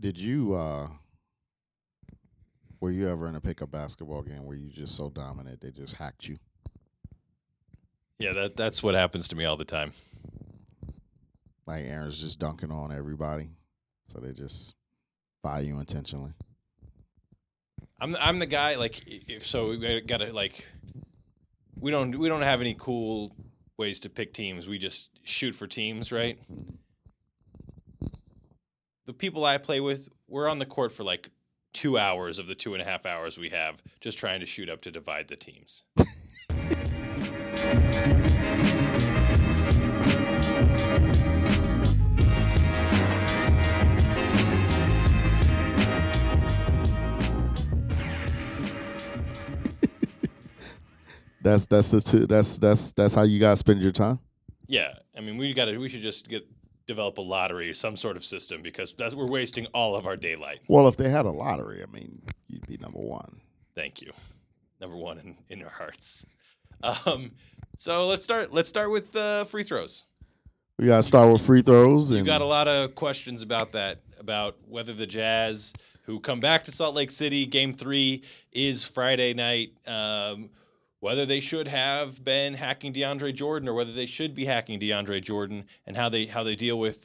Did you were you ever in a pickup basketball game where you just so dominant they just hacked you? Yeah, that's what happens to me all the time. Like Aaron's just dunking on everybody, so they just fire you intentionally. I'm the guy, like, if so we gotta, like, we don't have any cool ways to pick teams. We just shoot for teams, right? The people I play with, we're on the court for like 2 hours of the 2.5 hours we have, just trying to shoot up to divide the teams. That's how you guys spend your time? Yeah. I mean, we should just develop a lottery, some sort of system, because we're wasting all of our daylight. Well, if they had a lottery, I mean, you'd be number one. Thank you. Number one in our hearts. So let's start with free throws. We got to start with free throws. And you got a lot of questions about that, about whether the Jazz, who come back to Salt Lake City, Game 3 is Friday night, whether they should have been hacking DeAndre Jordan or whether they should be hacking DeAndre Jordan, and how they deal with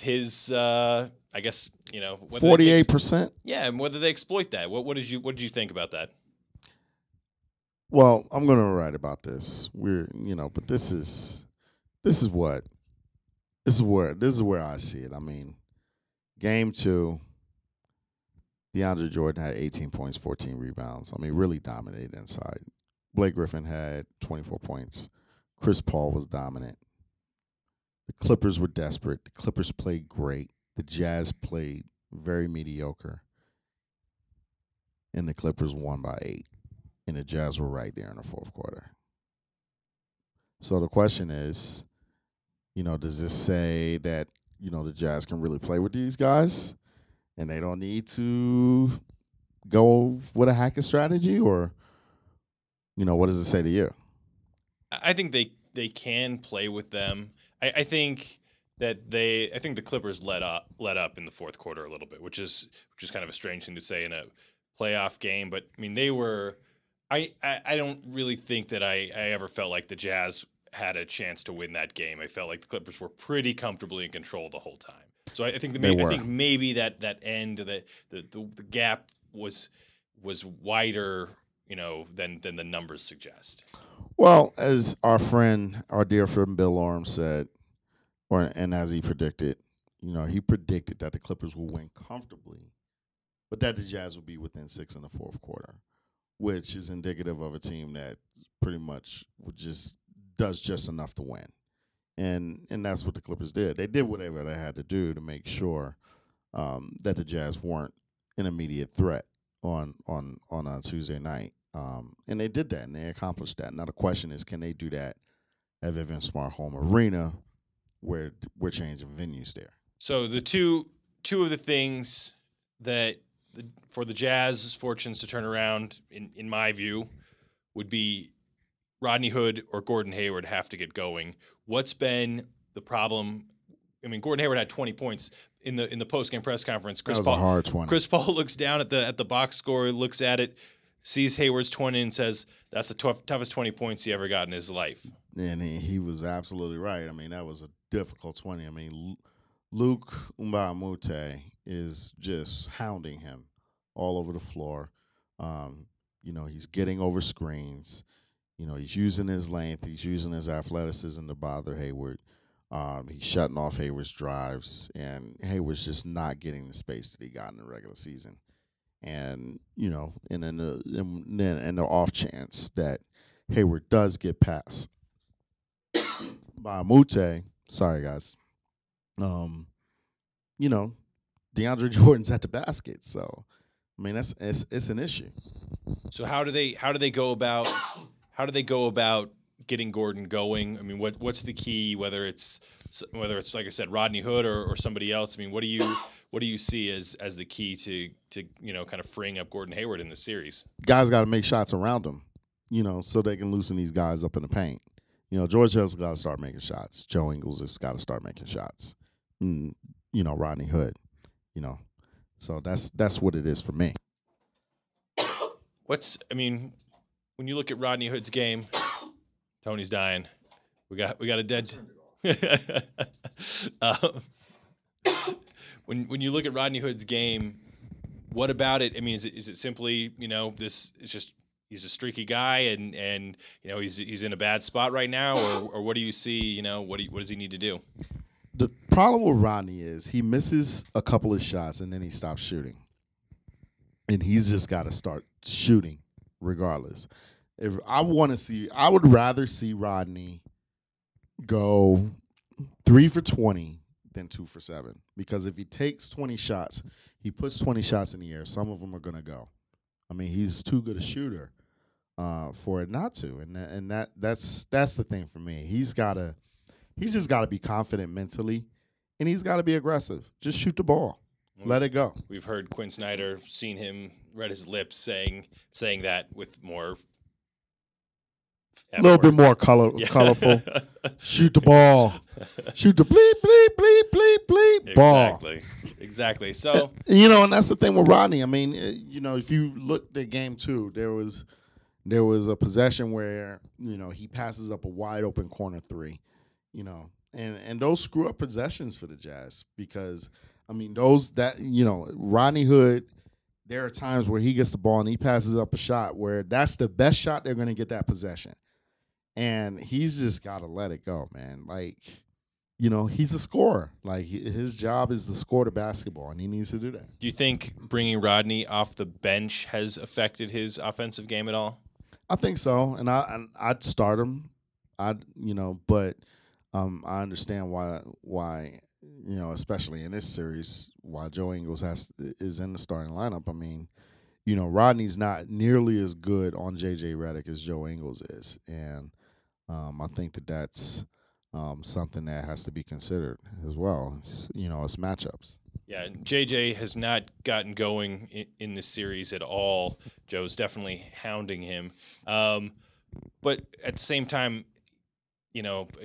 his I guess, you know, 48%. Yeah, and whether they exploit that. What did you think about that? Well, I'm going to write about this. But this is where I see it. I mean, Game 2, DeAndre Jordan had 18 points, 14 rebounds. I mean, really dominated inside. Blake Griffin had 24 points. Chris Paul was dominant. The Clippers were desperate. The Clippers played great. The Jazz played very mediocre. And the Clippers won by 8. And the Jazz were right there in the fourth quarter. So the question is, does this say that, the Jazz can really play with these guys and they don't need to go with a hacking strategy, or – what does it say to you? I think they can play with them. I think that I think the Clippers let up in the fourth quarter a little bit, which is kind of a strange thing to say in a playoff game. But I mean, they were. I don't really think that I ever felt like the Jazz had a chance to win that game. I felt like the Clippers were pretty comfortably in control the whole time. So I think maybe that end, the gap was wider, than the numbers suggest. Well, as our dear friend Bill Oram said, and as he predicted, he predicted that the Clippers will win comfortably, but that the Jazz will be within 6 in the fourth quarter, which is indicative of a team that pretty much just does just enough to win. And that's what the Clippers did. They did whatever they had to do to make sure that the Jazz weren't an immediate threat on a Tuesday night. And they did that, and they accomplished that. Now the question is, can they do that at Vivint Smart Home Arena, where we're changing venues there? So the two of the things that for the Jazz's fortunes to turn around, in my view, would be Rodney Hood or Gordon Hayward have to get going. What's been the problem? I mean, Gordon Hayward had 20 points in the post-game press conference. Chris Paul looks down at the box score, looks at it, sees Hayward's 20, and says, that's the toughest 20 points he ever got in his life. And he was absolutely right. I mean, that was a difficult 20. I mean, Luc Mbah a Moute is just hounding him all over the floor. He's getting over screens. He's using his length. He's using his athleticism to bother Hayward. He's shutting off Hayward's drives, and Hayward's just not getting the space that he got in the regular season. And, and then the off chance that Hayward does get past by Moute, sorry guys, DeAndre Jordan's at the basket. So, I mean, it's an issue. So how do they go about getting Gordon going? I mean, what's the key? Whether it's like I said, Rodney Hood or somebody else. I mean, what do you see as the key to kind of freeing up Gordon Hayward in the series? Guys got to make shots around him, so they can loosen these guys up in the paint. George Hill's got to start making shots. Joe Ingles has got to start making shots. Rodney Hood, you know. So that's what it is for me. When you look at Rodney Hood's game, Tony's dying. We got a dead. When you look at Rodney Hood's game, what about it? I mean, is it simply, this is just he's a streaky guy and he's in a bad spot right now, or what do you see? What does he need to do? The problem with Rodney is he misses a couple of shots and then he stops shooting, and he's just got to start shooting regardless. If I would rather see Rodney go 3 for 20 than 2 for 7, because if he takes 20 shots, he puts 20 shots in the air, some of them are gonna go. He's too good a shooter for it not to, and that's the thing for me. He's just gotta be confident mentally, and he's gotta be aggressive. Just shoot the ball. Let it go. We've heard Quinn Snyder, seen him, read his lips, saying that with more. A little bit more colorful. Shoot the ball. Shoot the bleep, bleep, bleep, bleep, bleep ball. Exactly. So and that's the thing with Rodney. If you looked at game two, there was a possession where he passes up a wide open corner three, and those screw up possessions for the Jazz, because Rodney Hood. There are times where he gets the ball and he passes up a shot where that's the best shot they're going to get that possession. And he's just got to let it go, man. He's a scorer. His job is to score the basketball, and he needs to do that. Do you think bringing Rodney off the bench has affected his offensive game at all? I think so, and I'd start him. I understand why. Especially in this series, while Joe Ingles is in the starting lineup. Rodney's not nearly as good on J.J. Redick as Joe Ingles is, and I think that's something that has to be considered as well. It's matchups. Yeah, J.J. has not gotten going in this series at all. Joe's definitely hounding him, but at the same time,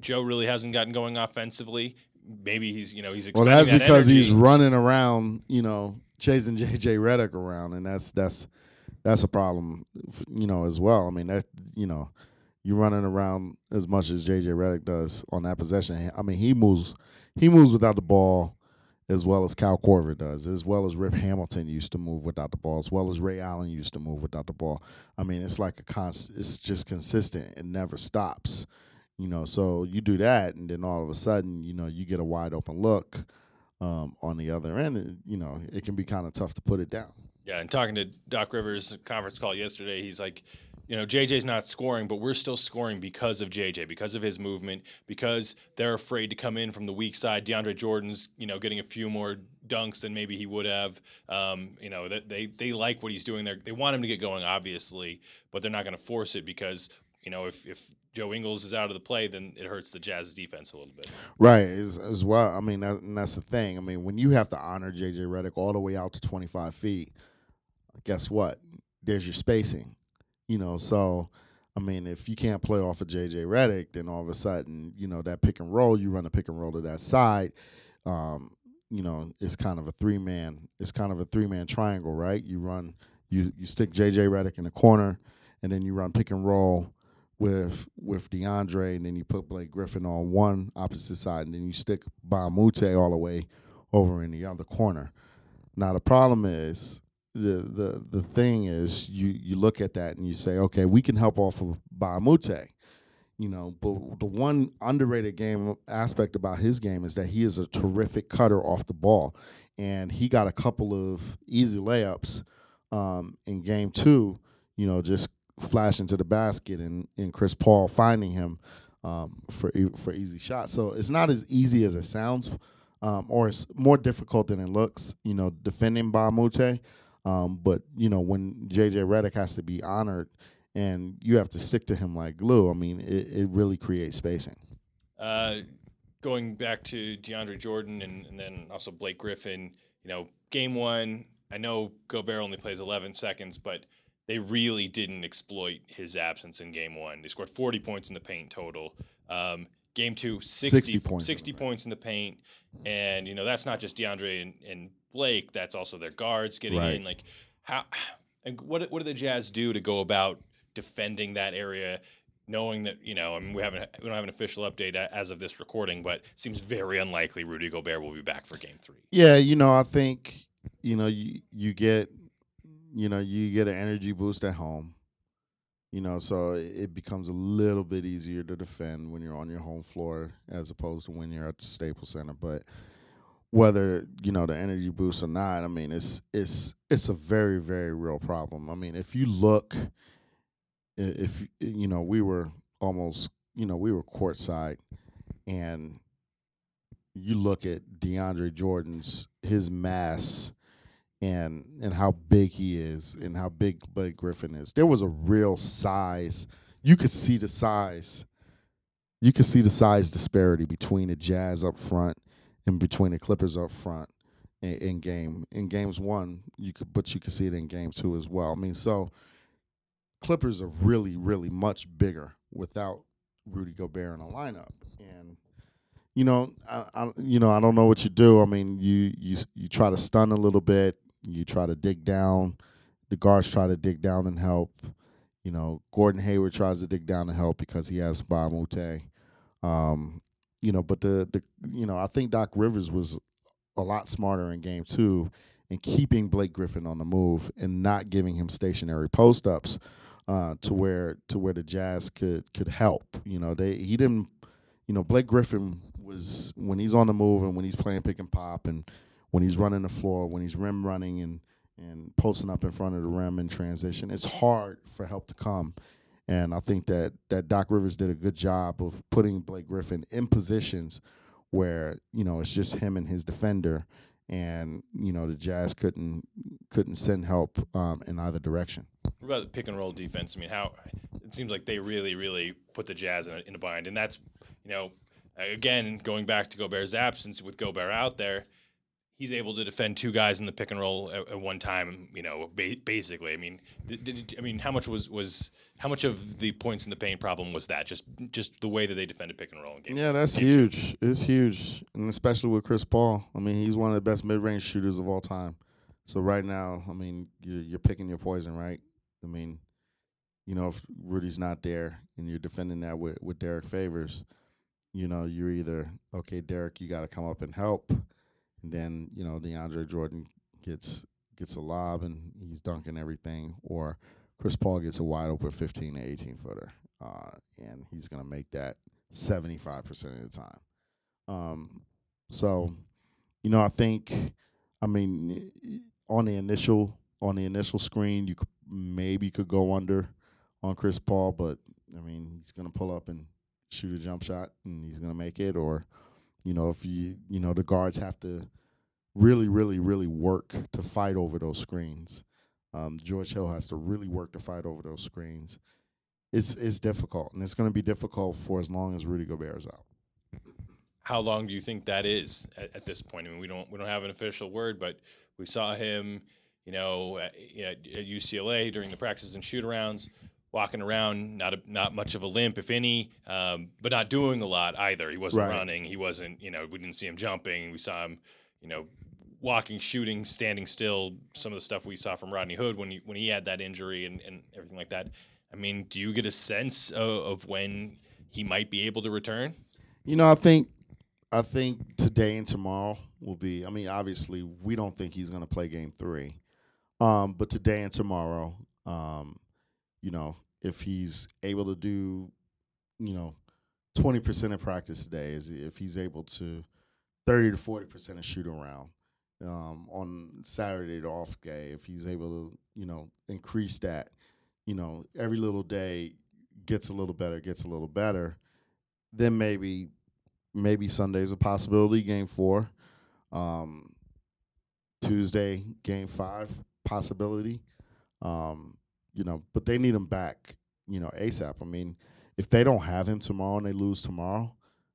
Joe really hasn't gotten going offensively. Maybe he's expecting that energy. Well, that's because he's running around, chasing J.J. Redick around, and that's a problem, as well. You're running around as much as J.J. Redick does on that possession. He moves without the ball as well as Cal Corver does, as well as Rip Hamilton used to move without the ball, as well as Ray Allen used to move without the ball. It's like it's just consistent and never stops. So you do that, and then all of a sudden, you get a wide open look on the other end. And, it can be kind of tough to put it down. Yeah, and talking to Doc Rivers conference call yesterday, he's like, JJ's not scoring, but we're still scoring because of JJ, because of his movement, because they're afraid to come in from the weak side. DeAndre Jordan's, getting a few more dunks than maybe he would have. They like what he's doing there. They want him to get going, obviously, but they're not going to force it because, if Joe Ingles is out of the play, then it hurts the Jazz defense a little bit. Right, as well. And that's the thing. When you have to honor J.J. Redick all the way out to 25 feet, guess what? There's your spacing. So, if you can't play off of J.J. Redick, then all of a sudden, that pick and roll, you run a pick and roll to that side, it's kind of a three-man. It's kind of a three-man triangle, right? You stick J.J. Redick in the corner, and then you run pick and roll with DeAndre, and then you put Blake Griffin on one opposite side, and then you stick Mbah a Moute all the way over in the other corner. Now the problem is, the thing is, you look at that and you say, okay, we can help off of Mbah a Moute, but the one underrated game aspect about his game is that he is a terrific cutter off the ball, and he got a couple of easy layups in game two, just flashing to the basket and Chris Paul finding him for easy shots. So it's not as easy as it sounds, or it's more difficult than it looks, defending Mbah a Moute. But, when J.J. Redick has to be honored and you have to stick to him like glue, it really creates spacing. Going back to DeAndre Jordan and then also Blake Griffin, game one, I know Gobert only plays 11 seconds, but they really didn't exploit his absence in game one. They scored 40 points in the paint total. Game two, 60 points in the paint. And, you know, that's not just DeAndre and Blake. That's also their guards getting in. Like, how? And what do the Jazz do to go about defending that area, knowing that, you know, I mean, we don't have an official update as of this recording, but it seems very unlikely Rudy Gobert will be back for game three. Yeah, you know, I think, you know, you get an energy boost at home. You know, so it becomes a little bit easier to defend when you're on your home floor as opposed to when you're at the Staples Center. But whether, you know, the energy boost or not, I mean, it's a very, very real problem. I mean, if you look, if you know, we were courtside, and you look at DeAndre Jordan's mass. And how big he is and how big Blake Griffin is. There was a real size. You could see the size. You could see the size disparity between the Jazz up front and between the Clippers up front in games one. You could see it in game two as well. I mean, so Clippers are really, really much bigger without Rudy Gobert in a lineup. And you know, I don't know what you do. I mean, you try to stun a little bit. You try to dig down. The guards try to dig down and help. You know, Gordon Hayward tries to dig down and help because he has Mbah a Moute. You know, but I think Doc Rivers was a lot smarter in game two in keeping Blake Griffin on the move and not giving him stationary post ups to where the Jazz could help. You know, he didn't. You know, Blake Griffin was, when he's on the move and when he's playing pick and pop and when he's running the floor, when he's rim running and posting up in front of the rim in transition, it's hard for help to come. And I think that Doc Rivers did a good job of putting Blake Griffin in positions where, you know, it's just him and his defender, and, you know, the Jazz couldn't send help in either direction. What about the pick and roll defense? I mean, how it seems like they really, really put the Jazz in a bind, and that's, you know, again, going back to Gobert's absence, with Gobert out there, he's able to defend two guys in the pick and roll at one time. You know, basically, I mean, how much of the points in the paint problem was that? Just the way that they defended pick and roll in game. Yeah, that's huge. It's huge, and especially with Chris Paul. I mean, he's one of the best mid-range shooters of all time. So right now, I mean, you're picking your poison, right? I mean, you know, if Rudy's not there and you're defending that with Derek Favors, you know, you're either, okay, Derek, you got to come up and help, and then, you know, DeAndre Jordan gets a lob and he's dunking everything, or Chris Paul gets a wide open 15 to 18-footer, and he's going to make that 75% of the time. So, you know, I think, I mean, on the initial screen, you maybe could go under on Chris Paul, but, I mean, he's going to pull up and shoot a jump shot and he's going to make it. Or, you know, if you know, the guards have to really, really, really work to fight over those screens. George Hill has to really work to fight over those screens. It's difficult, and it's going to be difficult for as long as Rudy Gobert is out. How long do you think that is at this point? I mean, we don't have an official word, but we saw him, you know, at UCLA during the practices and shoot-arounds, walking around, not much of a limp, if any, but not doing a lot either. He wasn't running. He wasn't, you know, we didn't see him jumping. We saw him, you know, walking, shooting, standing still, some of the stuff we saw from Rodney Hood when he had that injury and everything like that. I mean, do you get a sense of when he might be able to return? You know, I think today and tomorrow will be – I mean, obviously, we don't think he's going to play game three. But today and tomorrow, you know, if he's able to do, you know, 20% of practice today, is if he's able to 30 to 40% of shoot around on Saturday, the off day, if he's able to, you know, increase that, you know, every little day gets a little better, then maybe Sunday's a possibility, game four, Tuesday, game five, possibility. You know, but they need him back, you know, ASAP. I mean, if they don't have him tomorrow and they lose tomorrow,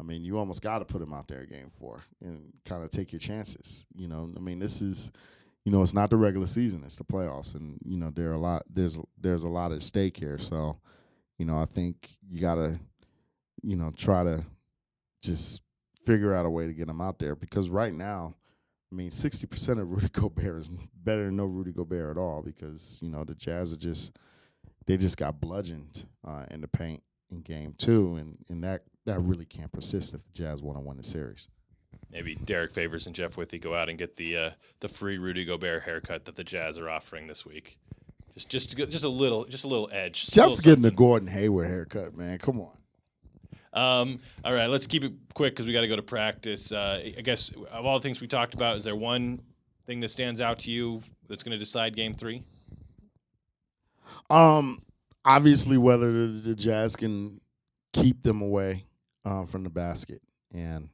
I mean, you almost got to put him out there game four and kind of take your chances. You know, I mean, this is, you know, it's not the regular season; it's the playoffs, and you know, there's a lot at stake here. So, you know, I think you gotta, you know, try to just figure out a way to get him out there. Because right now, I mean, 60% of Rudy Gobert is better than no Rudy Gobert at all, because, you know, the Jazz are just – they just got bludgeoned in the paint in Game 2, and that really can't persist if the Jazz want to win the series. Maybe Derek Favors and Jeff Withey go out and get the free Rudy Gobert haircut that the Jazz are offering this week. Just a little edge. Jeff's getting the Gordon Hayward haircut, man. Come on. All right, let's keep it quick because we got to go to practice. I guess of all the things we talked about, is there one thing that stands out to you that's going to decide Game 3? Obviously, whether the Jazz can keep them away from the basket, and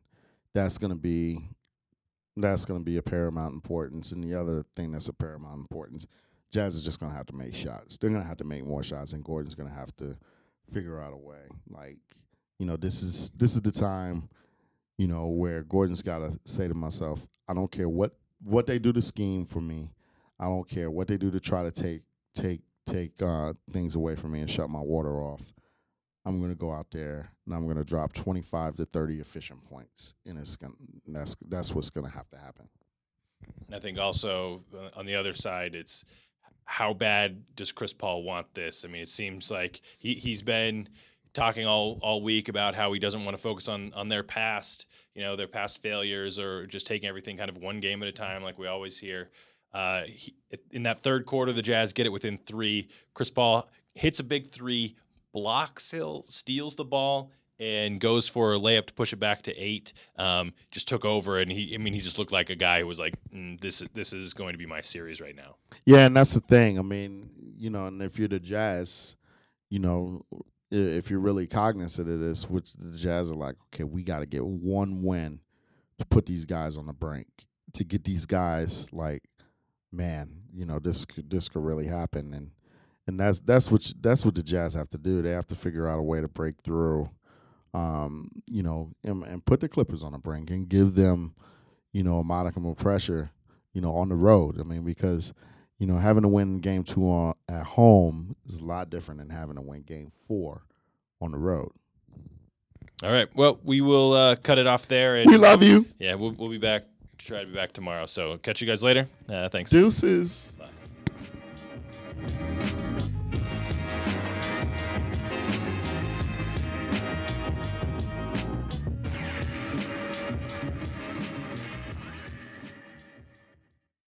that's going to be a paramount importance. And the other thing that's a paramount importance, Jazz is just going to have to make shots. They're going to have to make more shots, and Gordon's going to have to figure out a way. Like, you know, this is the time, you know, where Gordon's got to say to myself, I don't care what they do to scheme for me. I don't care what they do to try to take things away from me and shut my water off. I'm going to go out there, and I'm going to drop 25 to 30 efficient points, and that's what's going to have to happen. And I think also on the other side, it's how bad does Chris Paul want this? I mean, it seems like he's been talking all week about how he doesn't want to focus on their past, you know, their past failures, or just taking everything kind of one game at a time like we always hear. In that third quarter, the Jazz get it within 3. Chris Paul hits a big 3, blocks Hill, steals the ball, and goes for a layup to push it back to 8. Just took over, and he just looked like a guy who was like, this is going to be my series right now. Yeah, and that's the thing. I mean, you know, and if you're the Jazz, you know, if you're really cognizant of this, which the Jazz are like, okay, we got to get one win to put these guys on the brink, to get these guys like, man, you know, this could really happen. And that's what the Jazz have to do. They have to figure out a way to break through, you know, and put the Clippers on the brink and give them, you know, a modicum of pressure, you know, on the road. I mean, because, you know, having to win Game 2 at home is a lot different than having to win Game 4 on the road. All right. Well, we will cut it off there. And we love you. Yeah, we'll be back. Try to be back tomorrow. So catch you guys later. Thanks. Deuces. Bye.